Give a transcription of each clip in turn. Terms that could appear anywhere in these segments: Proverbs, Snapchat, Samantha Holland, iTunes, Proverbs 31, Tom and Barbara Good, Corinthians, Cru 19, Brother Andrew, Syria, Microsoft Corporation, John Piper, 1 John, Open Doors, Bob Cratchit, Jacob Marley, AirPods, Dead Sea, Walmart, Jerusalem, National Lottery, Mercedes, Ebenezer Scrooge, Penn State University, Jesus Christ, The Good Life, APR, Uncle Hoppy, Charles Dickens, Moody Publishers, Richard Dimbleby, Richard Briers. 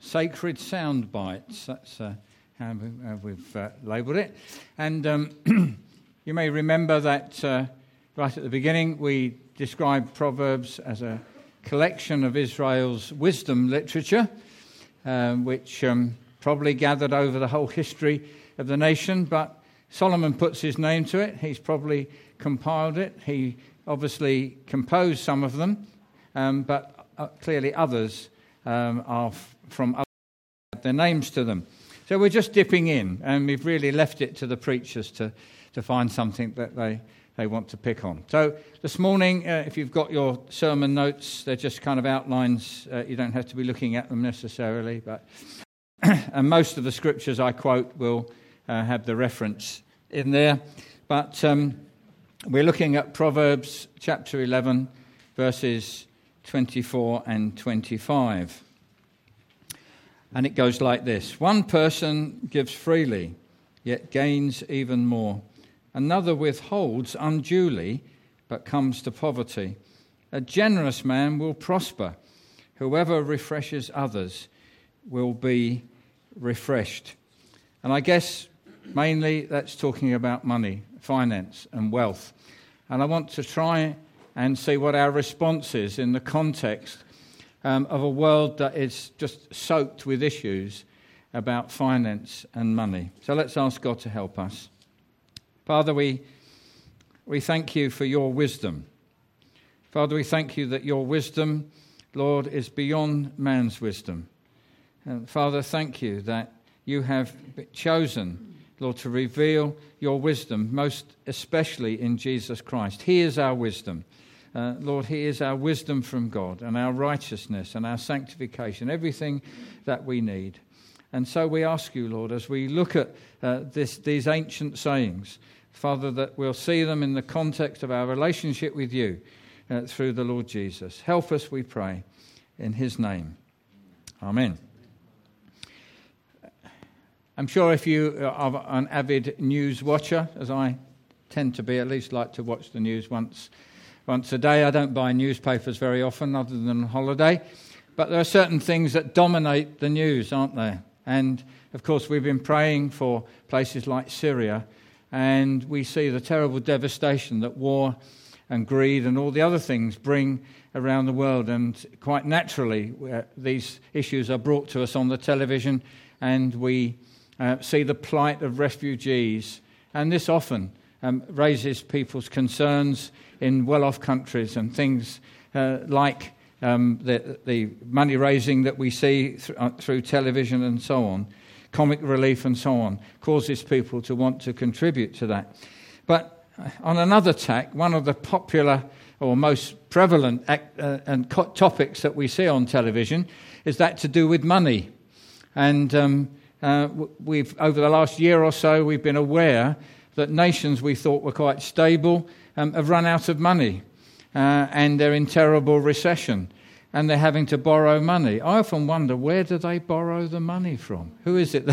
Sacred Soundbites, that's how we've labelled it. And you may remember that right at the beginning we described Proverbs as a collection of Israel's wisdom literature, which probably gathered over the whole history of the nation, but Solomon puts his name to it. He's probably compiled it. He obviously composed some of them, but clearly others are from others who had their names to them. So we're just dipping in, and we've really left it to the preachers to find something that they want to pick on. So this morning, if you've got your sermon notes, they're just kind of outlines. You don't have to be looking at them necessarily, but and most of the scriptures I quote will have the reference in there. But we're looking at Proverbs chapter 11, verses 24 and 25. And it goes like this. One person gives freely, yet gains even more. Another withholds unduly, but comes to poverty. A generous man will prosper. Whoever refreshes others will be refreshed. And I guess mainly that's talking about money, finance and wealth. And I want to try and see what our response is in the context of a world that is just soaked with issues about finance and money. So let's ask God to help us. Father, we thank you for your wisdom. Father, we thank you that your wisdom, Lord, is beyond man's wisdom. And Father, thank you that you have chosen, Lord, to reveal your wisdom, most especially in Jesus Christ. He is our wisdom. Lord, he is our wisdom from God and our righteousness and our sanctification, everything that we need. And so we ask you, Lord, as we look at these ancient sayings, Father, that we'll see them in the context of our relationship with you through the Lord Jesus. Help us, we pray, in his name. Amen. I'm sure if you are an avid news watcher, as I tend to be, at least like to watch the news once a day. I don't buy newspapers very often other than on holiday. But there are certain things that dominate the news, aren't there? And, of course, we've been praying for places like Syria, and we see the terrible devastation that war and greed and all the other things bring around the world. And quite naturally, these issues are brought to us on the television, and we see the plight of refugees. And this often raises people's concerns in well-off countries and things like the money raising that we see through television and so on, comic relief and so on, causes people to want to contribute to that. But on another tack, one of the popular or most prevalent topics that we see on television is that to do with money. And we've over the last year or so, we've been aware that nations we thought were quite stable have run out of money. And they're in terrible recession, and they're having to borrow money. I often wonder, where do they borrow the money from? Who is it?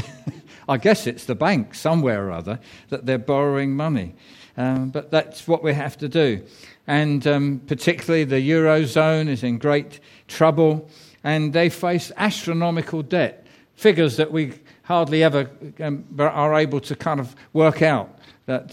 I guess it's the bank somewhere or other that they're borrowing money. But that's what we have to do. And particularly the Eurozone is in great trouble, and they face astronomical debt, figures that we hardly ever are able to kind of work out that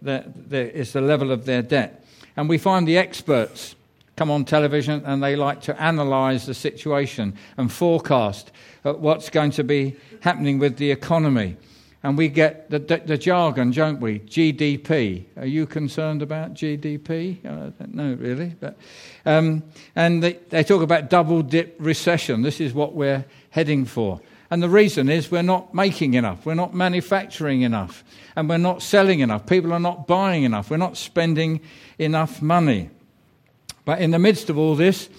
there is the level of their debt. And we find the experts come on television and they like to analyse the situation and forecast what's going to be happening with the economy. And we get the jargon, don't we? GDP. Are you concerned about GDP? I don't know, really. But, and they talk about double-dip recession. This is what we're heading for. And the reason is we're not making enough, we're not manufacturing enough, and we're not selling enough. People are not buying enough, we're not spending enough money. But in the midst of all this,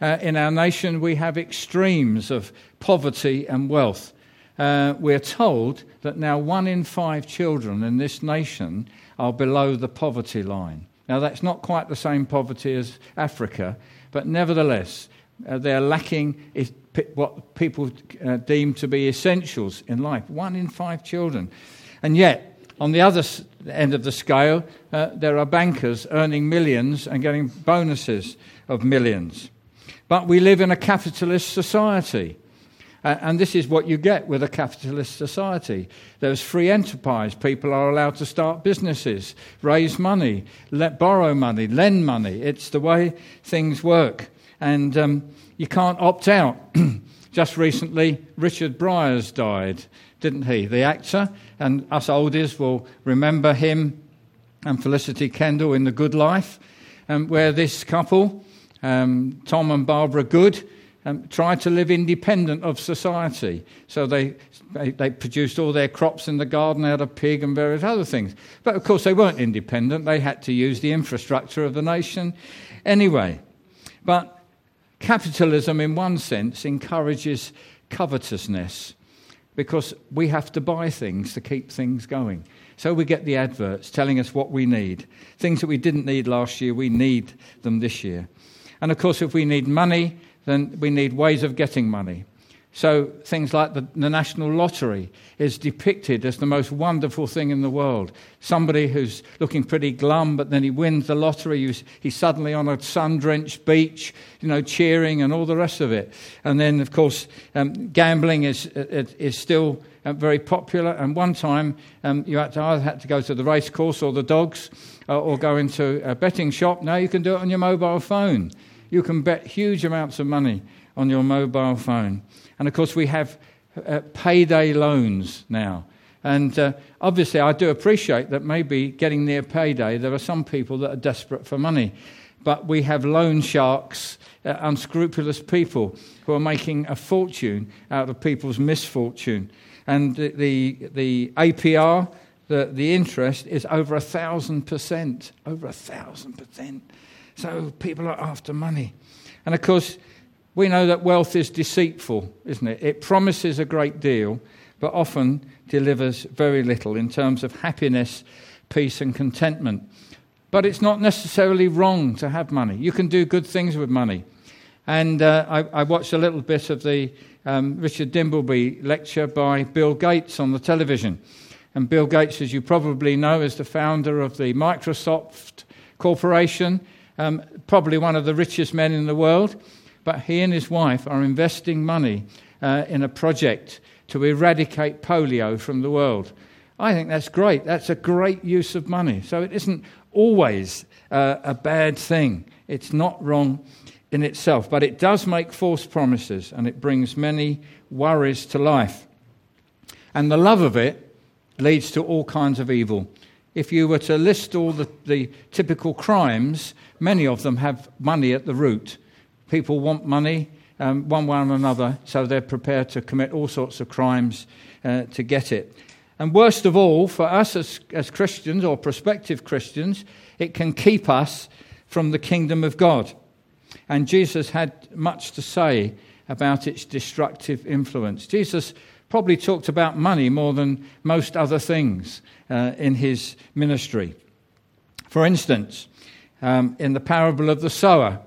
in our nation, we have extremes of poverty and wealth. We're told that now 1 in 5 children in this nation are below the poverty line. Now, that's not quite the same poverty as Africa, but nevertheless, they're lacking what people deem to be essentials in life. 1 in 5 children. And yet, on the other end of the scale, there are bankers earning millions and getting bonuses of millions. But we live in a capitalist society. And this is what you get with a capitalist society. There's free enterprise. People are allowed to start businesses, raise money, borrow money, lend money. It's the way things work. And you can't opt out. Just recently, Richard Briers died, didn't he? The actor, and us oldies will remember him and Felicity Kendall in The Good Life, where this couple, Tom and Barbara Good, tried to live independent of society. So they produced all their crops in the garden out of pig and various other things. But of course they weren't independent. They had to use the infrastructure of the nation anyway. But capitalism, in one sense, encourages covetousness because we have to buy things to keep things going. So we get the adverts telling us what we need. Things that we didn't need last year, we need them this year. And of course, if we need money, then we need ways of getting money. So things like the National Lottery is depicted as the most wonderful thing in the world. Somebody who's looking pretty glum, but then he wins the lottery. He's suddenly on a sun-drenched beach, you know, cheering and all the rest of it. And then, of course, gambling is still very popular. And one time, you had to either go to the race course or the dogs, or go into a betting shop. Now you can do it on your mobile phone. You can bet huge amounts of money on your mobile phone. And of course we have payday loans now. And obviously I do appreciate that maybe getting near payday, there are some people that are desperate for money. But we have loan sharks, unscrupulous people who are making a fortune out of people's misfortune. And the APR, the interest is over 1,000%. Over 1,000%. So people are after money. And of course, we know that wealth is deceitful, isn't it? It promises a great deal, but often delivers very little in terms of happiness, peace and contentment. But it's not necessarily wrong to have money. You can do good things with money. And I watched a little bit of the Richard Dimbleby lecture by Bill Gates on the television. And Bill Gates, as you probably know, is the founder of the Microsoft Corporation, probably one of the richest men in the world. But he and his wife are investing money in a project to eradicate polio from the world. I think that's great. That's a great use of money. So it isn't always a bad thing. It's not wrong in itself. But it does make false promises and it brings many worries to life. And the love of it leads to all kinds of evil. If you were to list all the typical crimes, many of them have money at the root. People want money one way or another, so they're prepared to commit all sorts of crimes to get it. And worst of all, for us as Christians or prospective Christians, it can keep us from the kingdom of God. And Jesus had much to say about its destructive influence. Jesus probably talked about money more than most other things in his ministry. For instance, in the parable of the sower,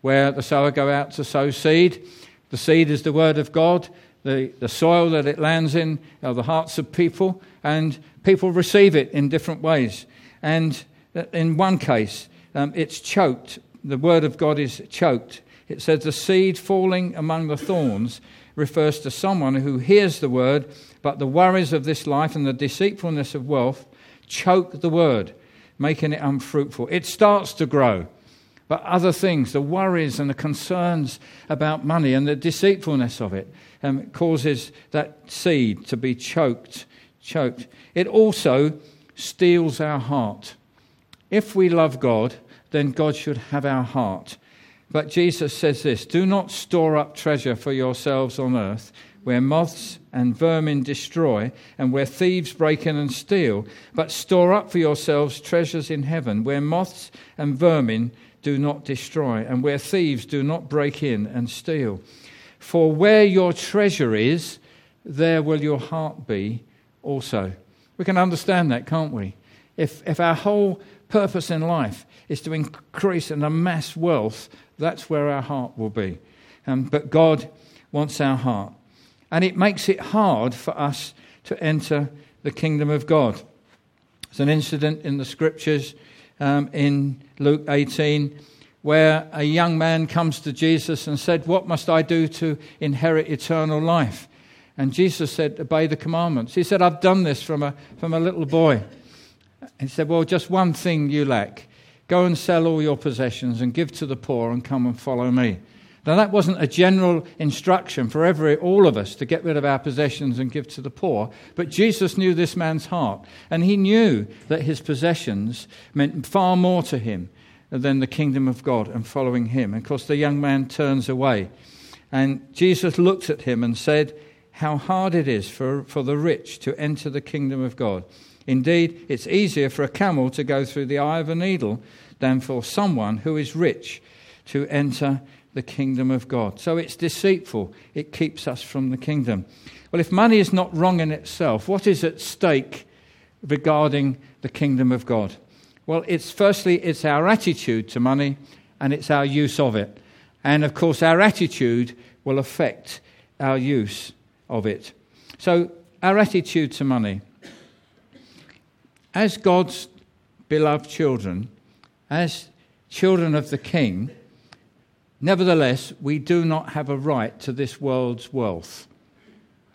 where the sower go out to sow seed. The seed is the word of God, the soil that it lands in are the hearts of people, and people receive it in different ways. And in one case, it's choked. The word of God is choked. It says the seed falling among the thorns refers to someone who hears the word, but the worries of this life and the deceitfulness of wealth choke the word, making it unfruitful. It starts to grow. But other things, the worries and the concerns about money and the deceitfulness of it, causes that seed to be choked. It also steals our heart. If we love God, then God should have our heart. But Jesus says this, "Do not store up treasure for yourselves on earth, where moths and vermin destroy, and where thieves break in and steal, but store up for yourselves treasures in heaven, where moths and vermin do not destroy, and where thieves do not break in and steal. For where your treasure is, there will your heart be also." We can understand that, can't we? If our whole purpose in life is to increase and amass wealth, that's where our heart will be. But God wants our heart. And it makes it hard for us to enter the kingdom of God. There's an incident in the scriptures in Luke 18, where a young man comes to Jesus and said, "What must I do to inherit eternal life?" And Jesus said, "Obey the commandments." He said, "I've done this from a little boy." He said, "Well, just one thing you lack. Go and sell all your possessions and give to the poor and come and follow me." Now, that wasn't a general instruction for all of us to get rid of our possessions and give to the poor. But Jesus knew this man's heart, and he knew that his possessions meant far more to him than the kingdom of God and following him. And of course, the young man turns away. And Jesus looked at him and said, "How hard it is for the rich to enter the kingdom of God. Indeed, it's easier for a camel to go through the eye of a needle than for someone who is rich to enter the kingdom of God." So it's deceitful. It keeps us from the kingdom. Well, if money is not wrong in itself, what is at stake regarding the kingdom of God? Well, it's our attitude to money, and it's our use of it. And of course, our attitude will affect our use of it. So our attitude to money. As God's beloved children, as children of the King, nevertheless, we do not have a right to this world's wealth.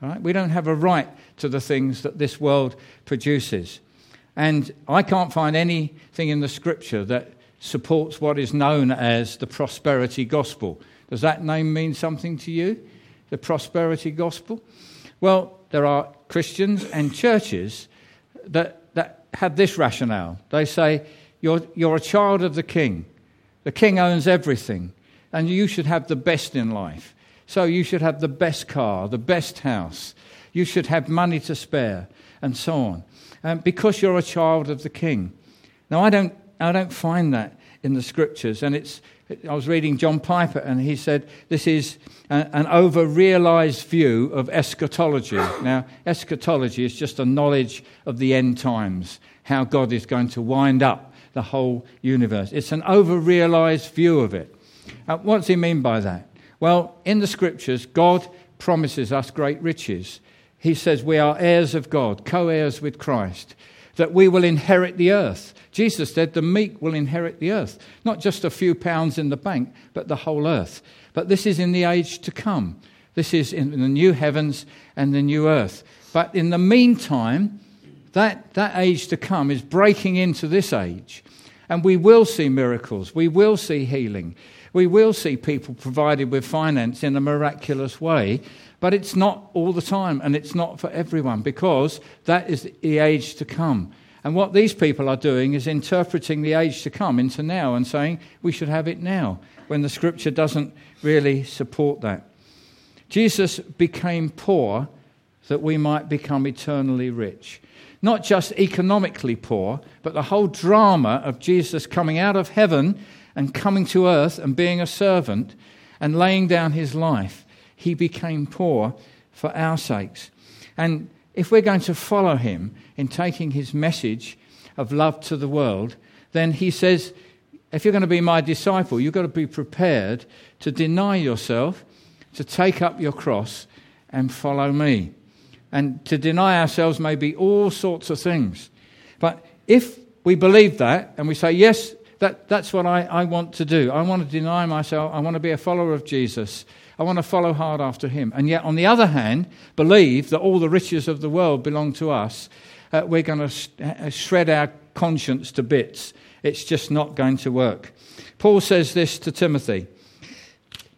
Right? We don't have a right to the things that this world produces. And I can't find anything in the Scripture that supports what is known as the prosperity gospel. Does that name mean something to you? The prosperity gospel? Well, there are Christians and churches that have this rationale. They say, you're a child of the King. The King owns everything, and you should have the best in life. So you should have the best car, the best house. You should have money to spare, and so on, because you're a child of the King. Now, I don't find that in the Scriptures, and I was reading John Piper, and he said this is an over-realized view of eschatology. Now, eschatology is just a knowledge of the end times, how God is going to wind up the whole universe. It's an over-realized view of it. What does he mean by that? Well, in the Scriptures, God promises us great riches. He says we are heirs of God, co-heirs with Christ, that we will inherit the earth. Jesus said the meek will inherit the earth, not just a few pounds in the bank, but the whole earth. But this is in the age to come. This is in the new heavens and the new earth. But in the meantime, that age to come is breaking into this age. And we will see miracles. We will see healing. We will see people provided with finance in a miraculous way. But it's not all the time, and it's not for everyone, because that is the age to come. And what these people are doing is interpreting the age to come into now and saying we should have it now, when the Scripture doesn't really support that. Jesus became poor that we might become eternally rich. Not just economically poor, but the whole drama of Jesus coming out of heaven and coming to earth and being a servant and laying down his life. He became poor for our sakes. And if we're going to follow him in taking his message of love to the world, then he says, if you're going to be my disciple, you've got to be prepared to deny yourself, to take up your cross and follow me. And to deny ourselves may be all sorts of things. But if we believe that and we say, yes, that's what I want to do. I want to deny myself. I want to be a follower of Jesus. I want to follow hard after him. And yet, on the other hand, believe that all the riches of the world belong to us. We're going to shred our conscience to bits. It's just not going to work. Paul says this to Timothy.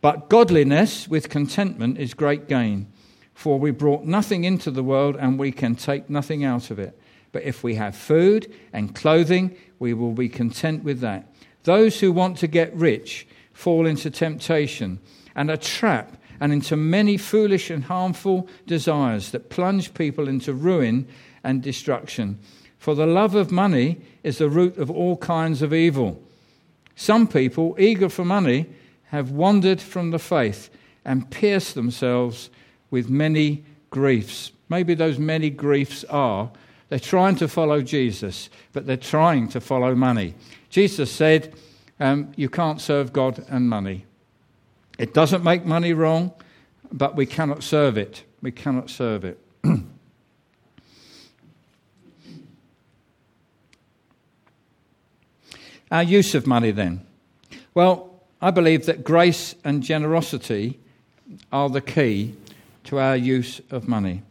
But godliness with contentment is great gain. For we brought nothing into the world and we can take nothing out of it. But if we have food and clothing, we will be content with that. Those who want to get rich fall into temptation and a trap and into many foolish and harmful desires that plunge people into ruin and destruction. For the love of money is the root of all kinds of evil. Some people, eager for money, have wandered from the faith and pierced themselves with many griefs. Maybe those many griefs are they're trying to follow Jesus, but they're trying to follow money. Jesus said, you can't serve God and money. It doesn't make money wrong, but we cannot serve it. We cannot serve it. Our use of money then. Well, I believe that grace and generosity are the key to our use of money.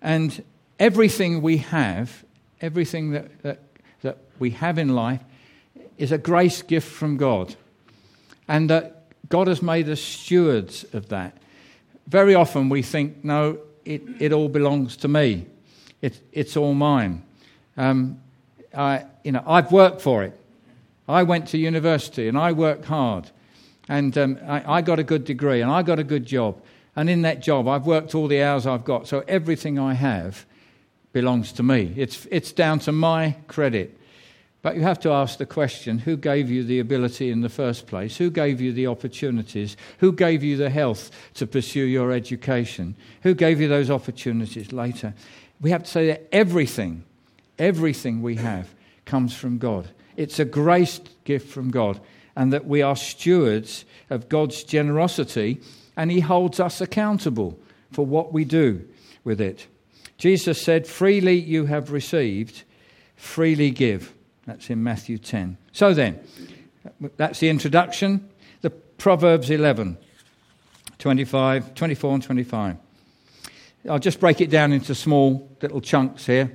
And everything we have, everything that we have in life is a grace gift from God. And that God has made us stewards of that. Very often we think, no, it all belongs to me. It's all mine. I've worked for it. I went to university and I worked hard. And I got a good degree and I got a good job. And in that job, I've worked all the hours I've got. So everything I have belongs to me. It's down to my credit. But you have to ask the question, who gave you the ability in the first place? Who gave you the opportunities? Who gave you the health to pursue your education? Who gave you those opportunities later? We have to say that everything we have comes from God. It's a grace gift from God, and that we are stewards of God's generosity, and he holds us accountable for what we do with it. Jesus said, freely you have received, freely give. That's in Matthew 10. So then, that's the introduction. The Proverbs 11, 24 and 25. I'll just break it down into small little chunks here.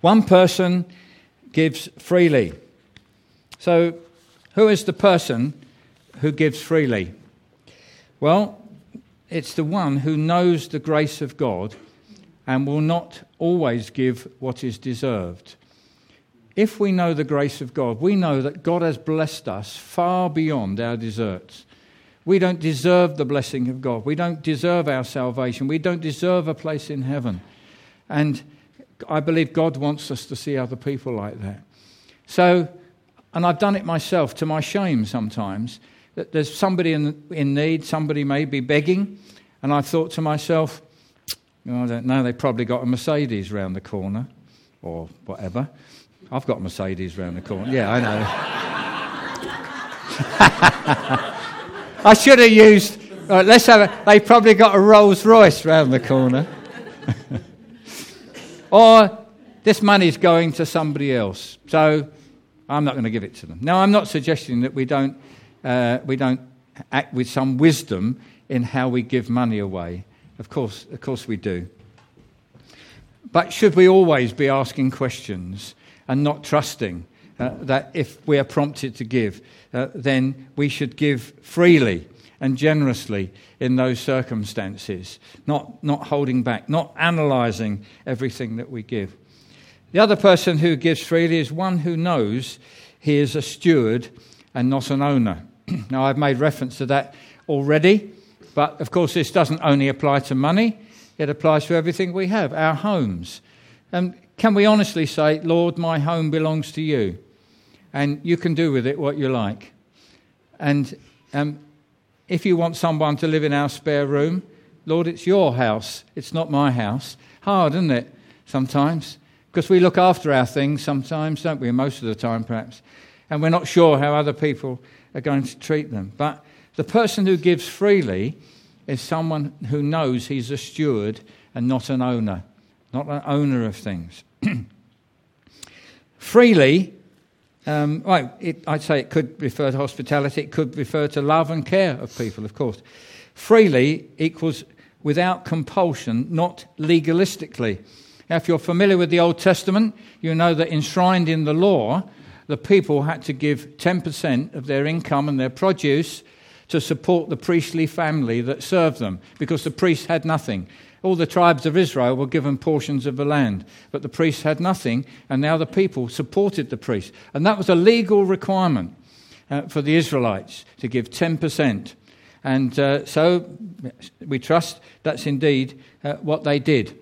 One person gives freely. So who is the person who gives freely? Well, it's the one who knows the grace of God and will not always give what is deserved. If we know the grace of God, we know that God has blessed us far beyond our deserts. We don't deserve the blessing of God. We don't deserve our salvation. We don't deserve a place in heaven. And I believe God wants us to see other people like that. So, and I've done it myself to my shame sometimes, that there's somebody in need, somebody may be begging, and I've thought to myself, oh, I don't know, they've probably got a Mercedes round the corner or whatever. I've got Mercedes round the corner. Yeah, I know. I should have used... they've probably got a Rolls Royce round the corner. Or this money's going to somebody else, so I'm not going to give it to them. Now, I'm not suggesting that we don't act with some wisdom in how we give money away. Of course, we do. But should we always be asking questions? And not trusting that if we are prompted to give, then we should give freely and generously in those circumstances, not holding back, not analysing everything that we give. The other person who gives freely is one who knows he is a steward and not an owner. Now, I've made reference to that already, but of course this doesn't only apply to money, it applies to everything we have, our homes. And can we honestly say, Lord, my home belongs to you, and you can do with it what you like? And if you want someone to live in our spare room, Lord, it's your house, it's not my house. Hard, isn't it, sometimes? Because we look after our things sometimes, don't we, most of the time perhaps, and we're not sure how other people are going to treat them. But the person who gives freely is someone who knows he's a steward and not an owner. Not an owner of things. Freely, I'd say it could refer to hospitality, it could refer to love and care of people, of course. Freely equals without compulsion, not legalistically. Now, if you're familiar with the Old Testament, you know that enshrined in the law, the people had to give 10% of their income and their produce to support the priestly family that served them, because the priests had nothing. All the tribes of Israel were given portions of the land, but the priests had nothing, and now the people supported the priests. And that was a legal requirement for the Israelites to give 10%. And so we trust that's indeed what they did.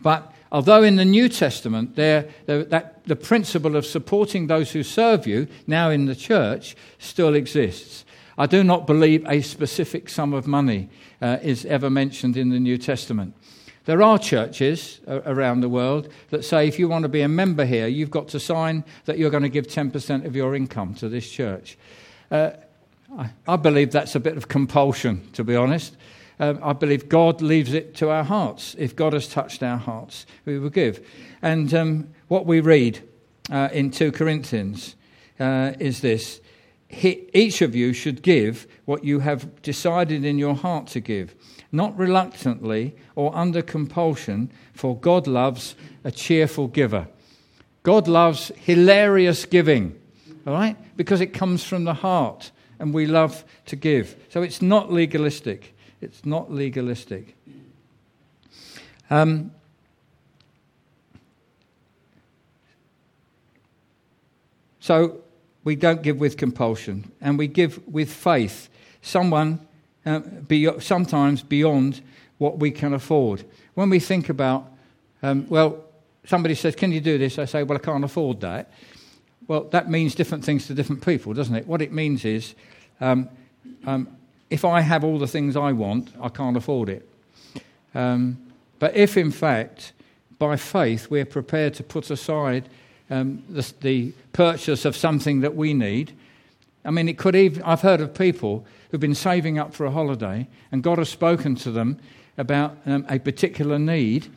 But although in the New Testament, the principle of supporting those who serve you, now in the church, still exists. I do not believe a specific sum of money is ever mentioned in the New Testament. There are churches around the world that say if you want to be a member here, you've got to sign that you're going to give 10% of your income to this church. I believe that's a bit of compulsion, to be honest. I believe God leaves it to our hearts. If God has touched our hearts, we will give. And what we read in 2 Corinthians is this. each of you should give what you have decided in your heart to give, not reluctantly or under compulsion, for God loves a cheerful giver. God loves hilarious giving, all right? Because it comes from the heart, and we love to give. So it's not legalistic. It's not legalistic. So we don't give with compulsion, and we give with faith, sometimes beyond what we can afford. When we think about, somebody says, can you do this? I say, well, I can't afford that. Well, that means different things to different people, doesn't it? What it means is, if I have all the things I want, I can't afford it. But if, in fact, by faith, we're prepared to put aside the purchase of something that we need. I mean, it could even. I've heard of people who've been saving up for a holiday, and God has spoken to them about a particular need,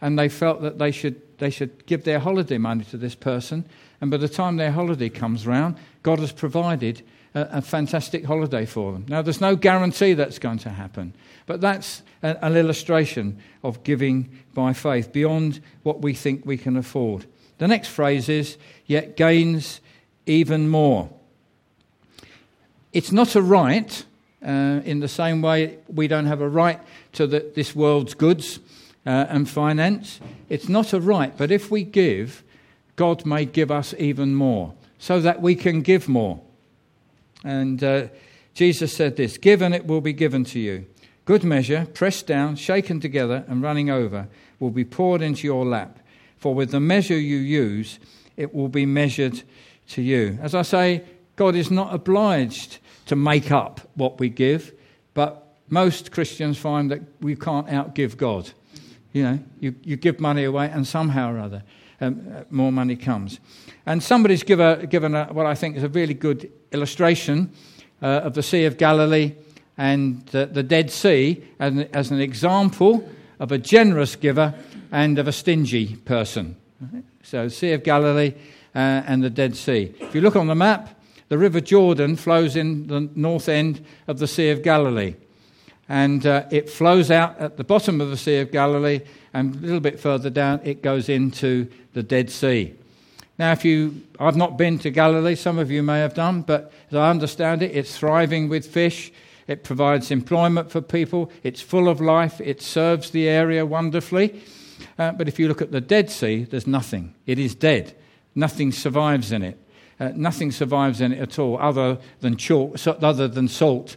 and they felt that they should give their holiday money to this person. And by the time their holiday comes round, God has provided a fantastic holiday for them. Now, there's no guarantee that's going to happen, but that's an illustration of giving by faith beyond what we think we can afford. The next phrase is, yet gains even more. It's not a right, in the same way we don't have a right to this world's goods and finance. It's not a right, but if we give, God may give us even more so that we can give more. And Jesus said this, give and it will be given to you. Good measure, pressed down, shaken together and running over, will be poured into your lap. For with the measure you use, it will be measured to you. As I say, God is not obliged to make up what we give, but most Christians find that we can't outgive God. You know, you give money away and somehow or other more money comes. And somebody's given what I think is a really good illustration of the Sea of Galilee and the Dead Sea as an example of a generous giver and of a stingy person. So Sea of Galilee and the Dead Sea. If you look on the map, the River Jordan flows in the north end of the Sea of Galilee. And it flows out at the bottom of the Sea of Galilee, and a little bit further down it goes into the Dead Sea. Now, I've not been to Galilee, some of you may have done, but as I understand it, it's thriving with fish. It provides employment for people. It's full of life. It serves the area wonderfully. But if you look at the Dead Sea, there's nothing. It is dead. Nothing survives in it. Nothing survives in it at all other than salt.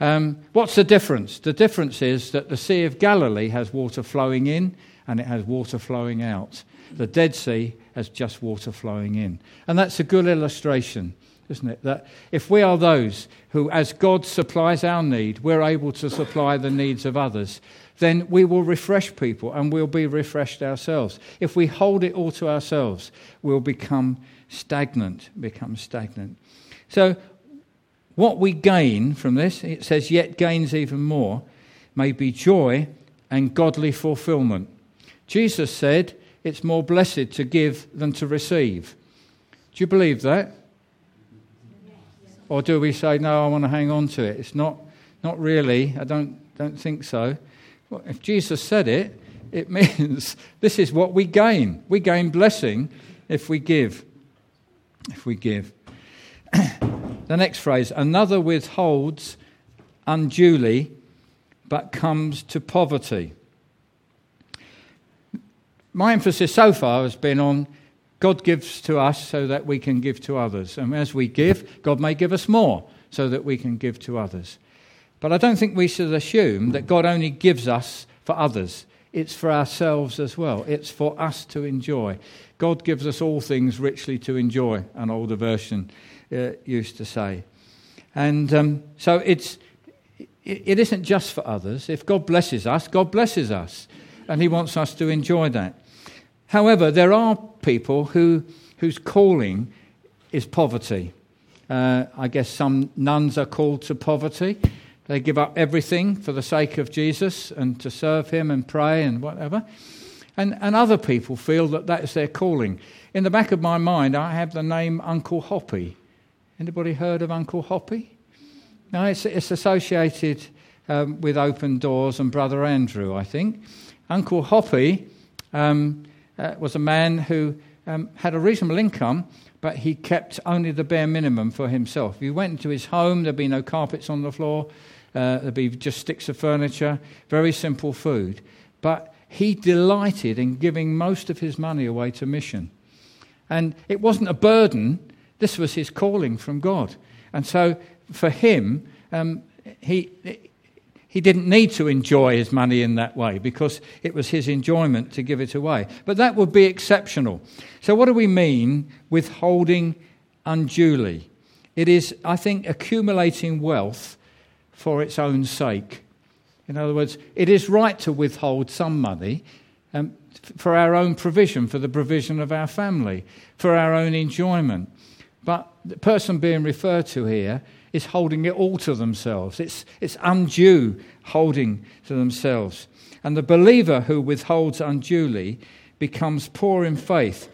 What's the difference? The difference is that the Sea of Galilee has water flowing in and it has water flowing out. The Dead Sea has just water flowing in. And that's a good illustration, isn't it? That if we are those who, as God supplies our need, we're able to supply the needs of others, then we will refresh people and we'll be refreshed ourselves. If we hold it all to ourselves, we'll become stagnant. So what we gain from this, it says, yet gains even more, may be joy and godly fulfillment. Jesus said, it's more blessed to give than to receive. Do you believe that? Or do we say, no, I want to hang on to it? It's not really. I don't think so. Well, if Jesus said it, it means this is what we gain. We gain blessing if we give. The next phrase, another withholds unduly but comes to poverty. My emphasis so far has been on God gives to us so that we can give to others. And as we give, God may give us more so that we can give to others. But I don't think we should assume that God only gives us for others. It's for ourselves as well. It's for us to enjoy. God gives us all things richly to enjoy, an older version used to say. And so it isn't just for others. If God blesses us, God blesses us. And he wants us to enjoy that. However, there are people whose calling is poverty. I guess some nuns are called to poverty. They give up everything for the sake of Jesus and to serve him and pray and whatever. And other people feel that is their calling. In the back of my mind, I have the name Uncle Hoppy. Anybody heard of Uncle Hoppy? No, it's associated with Open Doors and Brother Andrew, I think. Uncle Hoppy was a man who had a reasonable income, but he kept only the bare minimum for himself. If you went into his home, there'd be no carpets on the floor, there'd be just sticks of furniture, very simple food. But he delighted in giving most of his money away to mission. And it wasn't a burden, this was his calling from God. And so for him, he didn't need to enjoy his money in that way because it was his enjoyment to give it away. But that would be exceptional. So what do we mean withholding unduly? It is, I think, accumulating wealth for its own sake. In other words, it is right to withhold some money for our own provision, for the provision of our family, for our own enjoyment. But the person being referred to here is holding it all to themselves. It's undue holding to themselves. And the believer who withholds unduly becomes poor in faith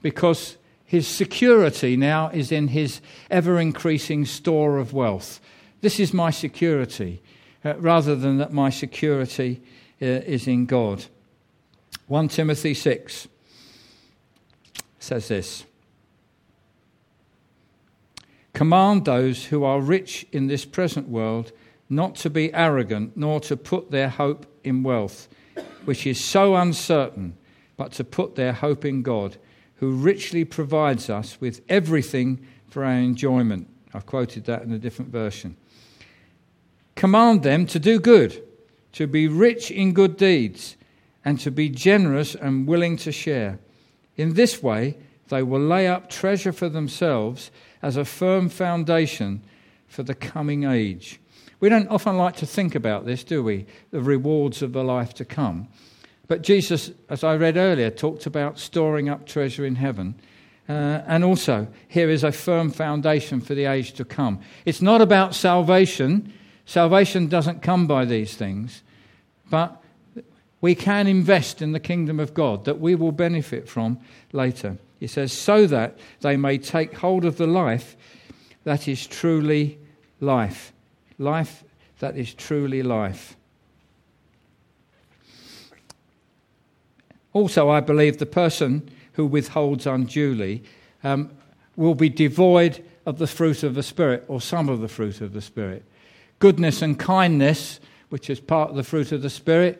because his security now is in his ever-increasing store of wealth. This is my security, rather than that my security is in God. 1 Timothy 6 says this. Command those who are rich in this present world not to be arrogant, nor to put their hope in wealth, which is so uncertain, but to put their hope in God, who richly provides us with everything for our enjoyment. I've quoted that in a different version. Command them to do good, to be rich in good deeds, and to be generous and willing to share. In this way, they will lay up treasure for themselves as a firm foundation for the coming age. We don't often like to think about this, do we? The rewards of the life to come. But Jesus, as I read earlier, talked about storing up treasure in heaven. And also, here is a firm foundation for the age to come. It's not about salvation. Salvation doesn't come by these things. But we can invest in the kingdom of God that we will benefit from later. He says, so that they may take hold of the life that is truly life. Life that is truly life. Also, I believe the person who withholds unduly will be devoid of the fruit of the Spirit, or some of the fruit of the Spirit. Goodness and kindness, which is part of the fruit of the Spirit,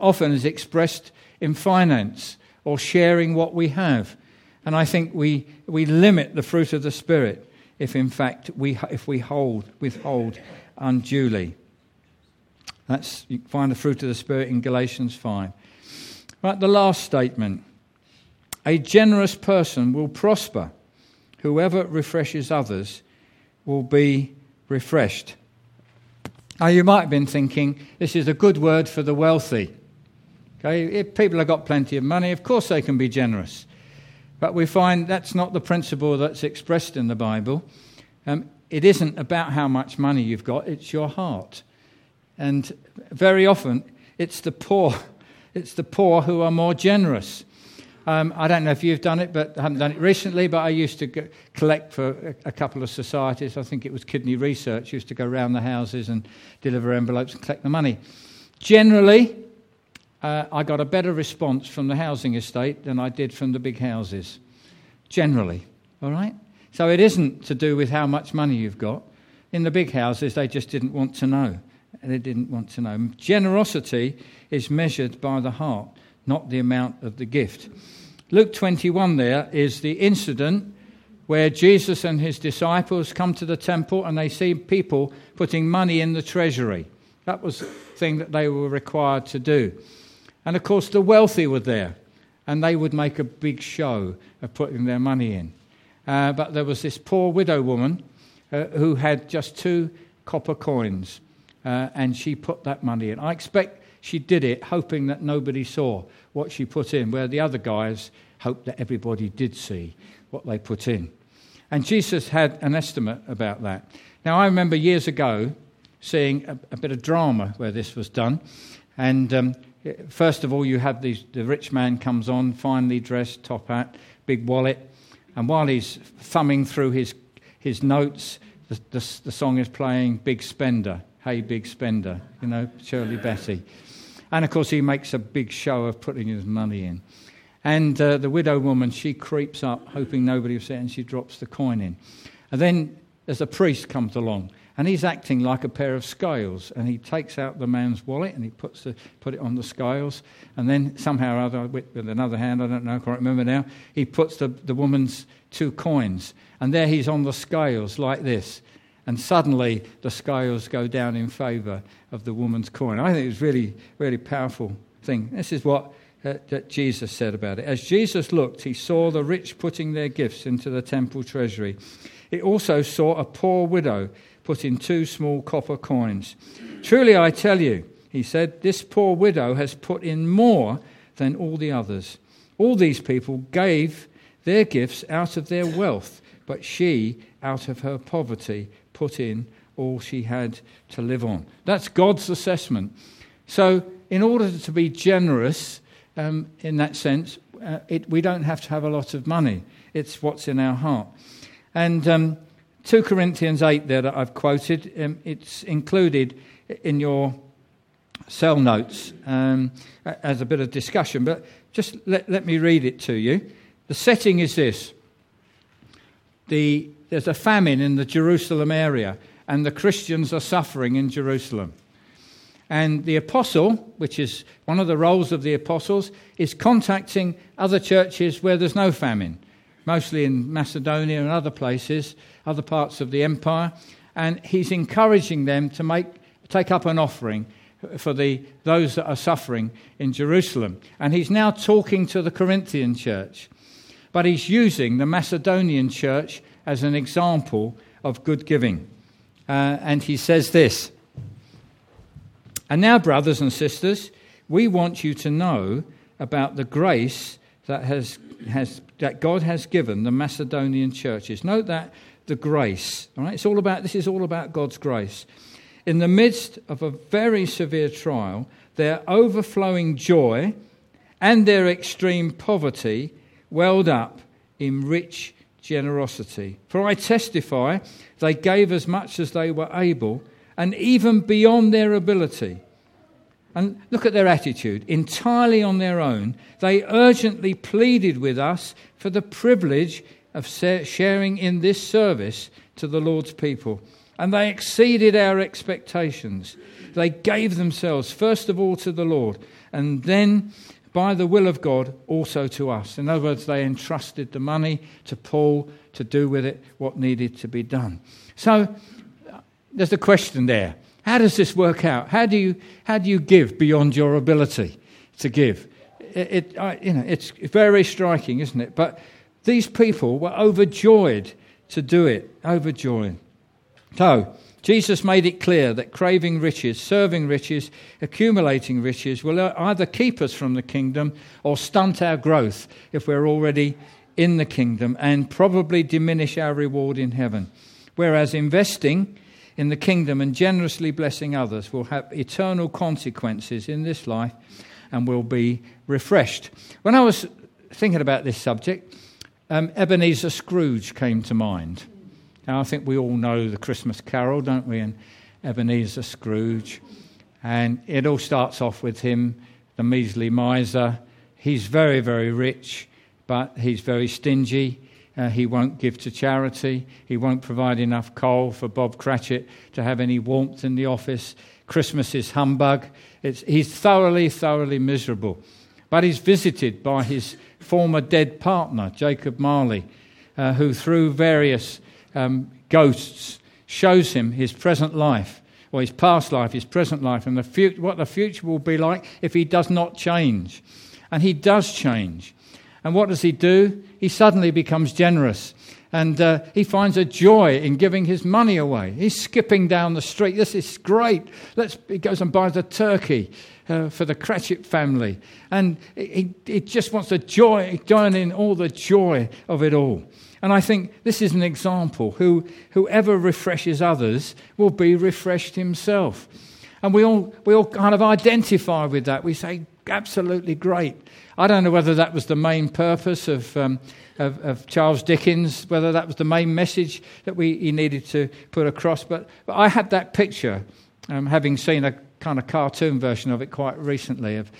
often is expressed in finance or sharing what we have. And I think we limit the fruit of the Spirit if, in fact, we withhold unduly. You can find the fruit of the Spirit in Galatians 5. Right, the last statement. A generous person will prosper. Whoever refreshes others will be refreshed. Now, you might have been thinking, this is a good word for the wealthy. Okay, if people have got plenty of money, of course they can be generous. But we find that's not the principle that's expressed in the Bible. It isn't about how much money you've got, it's your heart. And very often, it's the poor who are more generous. I don't know if you've done it, but I haven't done it recently, but I used to collect for a couple of societies. I think it was Kidney Research, used to go round the houses and deliver envelopes and collect the money. Generally, I got a better response from the housing estate than I did from the big houses, generally, all right? So it isn't to do with how much money you've got. In the big houses, they just didn't want to know. Generosity is measured by the heart, not the amount of the gift. Luke 21 there is the incident where Jesus and his disciples come to the temple and they see people putting money in the treasury. That was the thing that they were required to do. And, of course, the wealthy were there, and they would make a big show of putting their money in. But there was this poor widow woman who had just 2 copper coins, and she put that money in. I expect she did it hoping that nobody saw what she put in, where the other guys hoped that everybody did see what they put in. And Jesus had an estimate about that. Now, I remember years ago seeing a bit of drama where this was done, and... First of all, you have the rich man comes on, finely dressed, top hat, big wallet, and while he's thumbing through his his notes, the song is playing, Big Spender, Hey Big Spender, you know, Shirley Bassey. And of course he makes a big show of putting his money in. And the widow woman, she creeps up, hoping nobody will see it, and she drops the coin in. And then there's a priest comes along, and he's acting like a pair of scales, and he takes out the man's wallet and he puts it on the scales, and then somehow or other, with another hand, I don't know, I can't remember now, he puts the woman's two coins, and there he's on the scales like this. And suddenly the scales go down in favour of the woman's coin. I think it's really, really powerful thing. This is what that Jesus said about it. As Jesus looked, he saw the rich putting their gifts into the temple treasury. He also saw a poor widow put in two small copper coins. Truly I tell you, he said, this poor widow has put in more than all the others. All these people gave their gifts out of their wealth, but she, out of her poverty, put in all she had to live on. That's God's assessment. So in order to be generous, in that sense, we don't have to have a lot of money. It's what's in our heart. And 2 Corinthians 8 there that I've quoted, it's included in your cell notes as a bit of discussion. But just let me read it to you. The setting is this. There's a famine in the Jerusalem area, and the Christians are suffering in Jerusalem. And the apostle, which is one of the roles of the apostles, is contacting other churches where there's no famine, mostly in Macedonia and other places, other parts of the empire. And he's encouraging them to take up an offering for those that are suffering in Jerusalem. And he's now talking to the Corinthian church, but he's using the Macedonian church as an example of good giving. And he says this, "And now, brothers and sisters, we want you to know about the grace that God has given the Macedonian churches." Note that, the grace. All right, this is all about God's grace. "In the midst of a very severe trial, their overflowing joy and their extreme poverty welled up in rich generosity. For I testify they gave as much as they were able, and even beyond their ability." And look at their attitude. "Entirely on their own, they urgently pleaded with us for the privilege of sharing in this service to the Lord's people. And they exceeded our expectations. They gave themselves first of all to the Lord, and then by the will of God, also to us." In other words, they entrusted the money to Paul to do with it what needed to be done. So there's the question there. How does this work out? How do you give beyond your ability to give? It's very striking, isn't it? But these people were overjoyed to do it, overjoyed. So Jesus made it clear that craving riches, serving riches, accumulating riches will either keep us from the kingdom or stunt our growth if we're already in the kingdom, and probably diminish our reward in heaven. Whereas investing in the kingdom and generously blessing others will have eternal consequences in this life and will be refreshed. When I was thinking about this subject, Ebenezer Scrooge came to mind. Now, I think we all know the Christmas Carol, don't we, and Ebenezer Scrooge. And it all starts off with him, the measly miser. He's very, very rich, but he's very stingy. He won't give to charity. He won't provide enough coal for Bob Cratchit to have any warmth in the office. Christmas is humbug. He's thoroughly, thoroughly miserable. But he's visited by his former dead partner, Jacob Marley, who through various ghosts shows him his present life, or his past life, his present life, and what the future will be like if he does not change. And he does change. And what does he do? He suddenly becomes generous, and he finds a joy in giving his money away. He's skipping down the street. This is great. He goes and buys a turkey for the Cratchit family, and he just wants to join in all the joy of it all. And I think this is an example. Whoever refreshes others will be refreshed himself. And we all kind of identify with that. We say, absolutely great. I don't know whether that was the main purpose of Charles Dickens, whether that was the main message that he needed to put across. But I had that picture, having seen a kind of cartoon version of it quite recently, of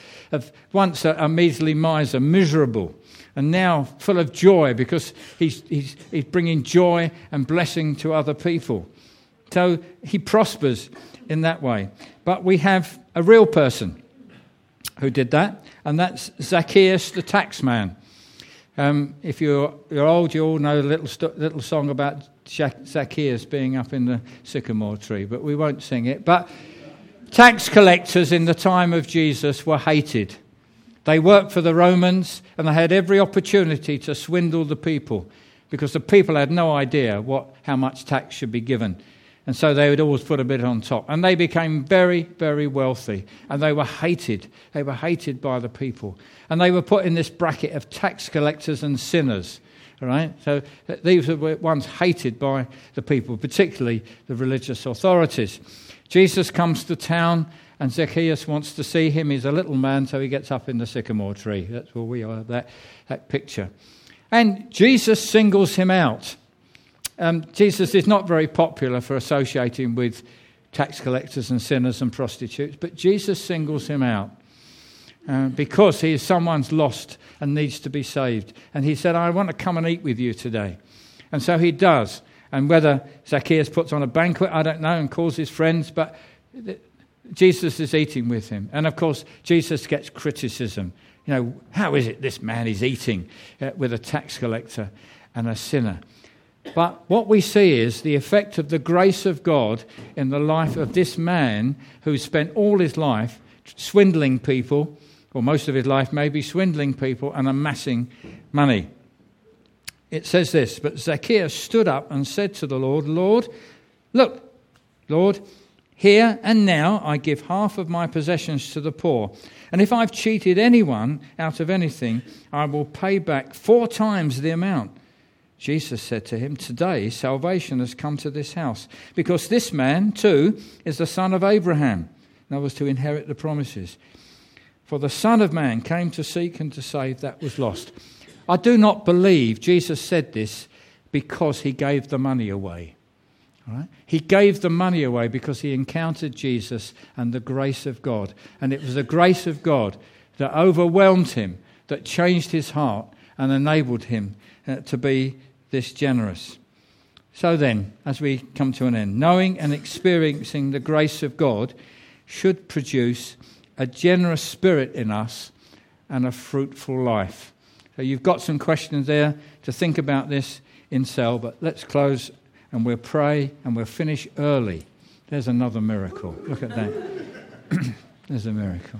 once a measly miser, miserable, and now full of joy because he's bringing joy and blessing to other people. So he prospers in that way. But we have a real person who did that, and that's Zacchaeus the tax man. If you're old, you all know a little song about Zacchaeus being up in the sycamore tree, but we won't sing it. But tax collectors in the time of Jesus were hated. They worked for the Romans, and they had every opportunity to swindle the people because the people had no idea how much tax should be given. And so they would always put a bit on top. And they became very, very wealthy. And they were hated. They were hated by the people. And they were put in this bracket of tax collectors and sinners. All right? So these were ones hated by the people, particularly the religious authorities. Jesus comes to town and Zacchaeus wants to see him. He's a little man, so he gets up in the sycamore tree. That's where we are, that picture. And Jesus singles him out. Jesus is not very popular for associating with tax collectors and sinners and prostitutes, but Jesus singles him out because he is someone's lost and needs to be saved. And he said, I want to come and eat with you today. And so he does. And whether Zacchaeus puts on a banquet, I don't know, and calls his friends, but Jesus is eating with him. And of course, Jesus gets criticism. You know, how is it this man is eating with a tax collector and a sinner? But what we see is the effect of the grace of God in the life of this man who spent all his life swindling people, or most of his life maybe swindling people and amassing money. It says this, but Zacchaeus stood up and said to the Lord, Lord, here and now I give half of my possessions to the poor. And if I've cheated anyone out of anything, I will pay back 4 times the amount. Jesus said to him, today salvation has come to this house, because this man too is the son of Abraham, and was to inherit the promises. For the Son of Man came to seek and to save that was lost. I do not believe Jesus said this because he gave the money away. All right? He gave the money away because he encountered Jesus and the grace of God. And it was the grace of God that overwhelmed him, that changed his heart and enabled him to be this generous. So then, as we come to an end, knowing and experiencing the grace of God should produce a generous spirit in us and a fruitful life. So you've got some questions there to think about this in cell, but let's close and we'll pray and we'll finish early. There's another miracle. Look at that. There's a miracle.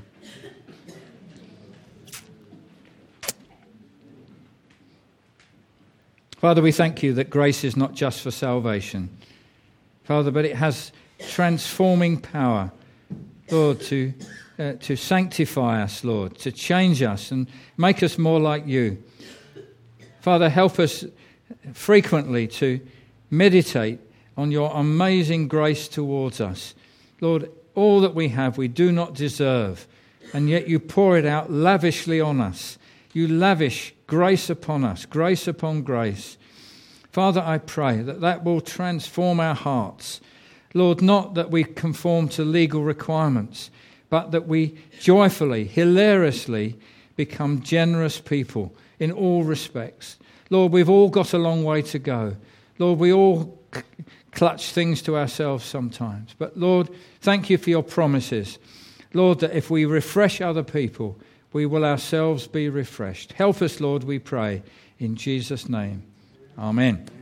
Father, we thank you that grace is not just for salvation, Father, but it has transforming power, Lord, to sanctify us, Lord, to change us and make us more like you. Father, help us frequently to meditate on your amazing grace towards us. Lord, all that we have we do not deserve, and yet you pour it out lavishly on us. You lavish grace upon us, grace upon grace. Father, I pray that will transform our hearts. Lord, not that we conform to legal requirements, but that we joyfully, hilariously become generous people in all respects. Lord, we've all got a long way to go. Lord, we all clutch things to ourselves sometimes. But Lord, thank you for your promises. Lord, that if we refresh other people, we will ourselves be refreshed. Help us, Lord, we pray, in Jesus' name. Amen.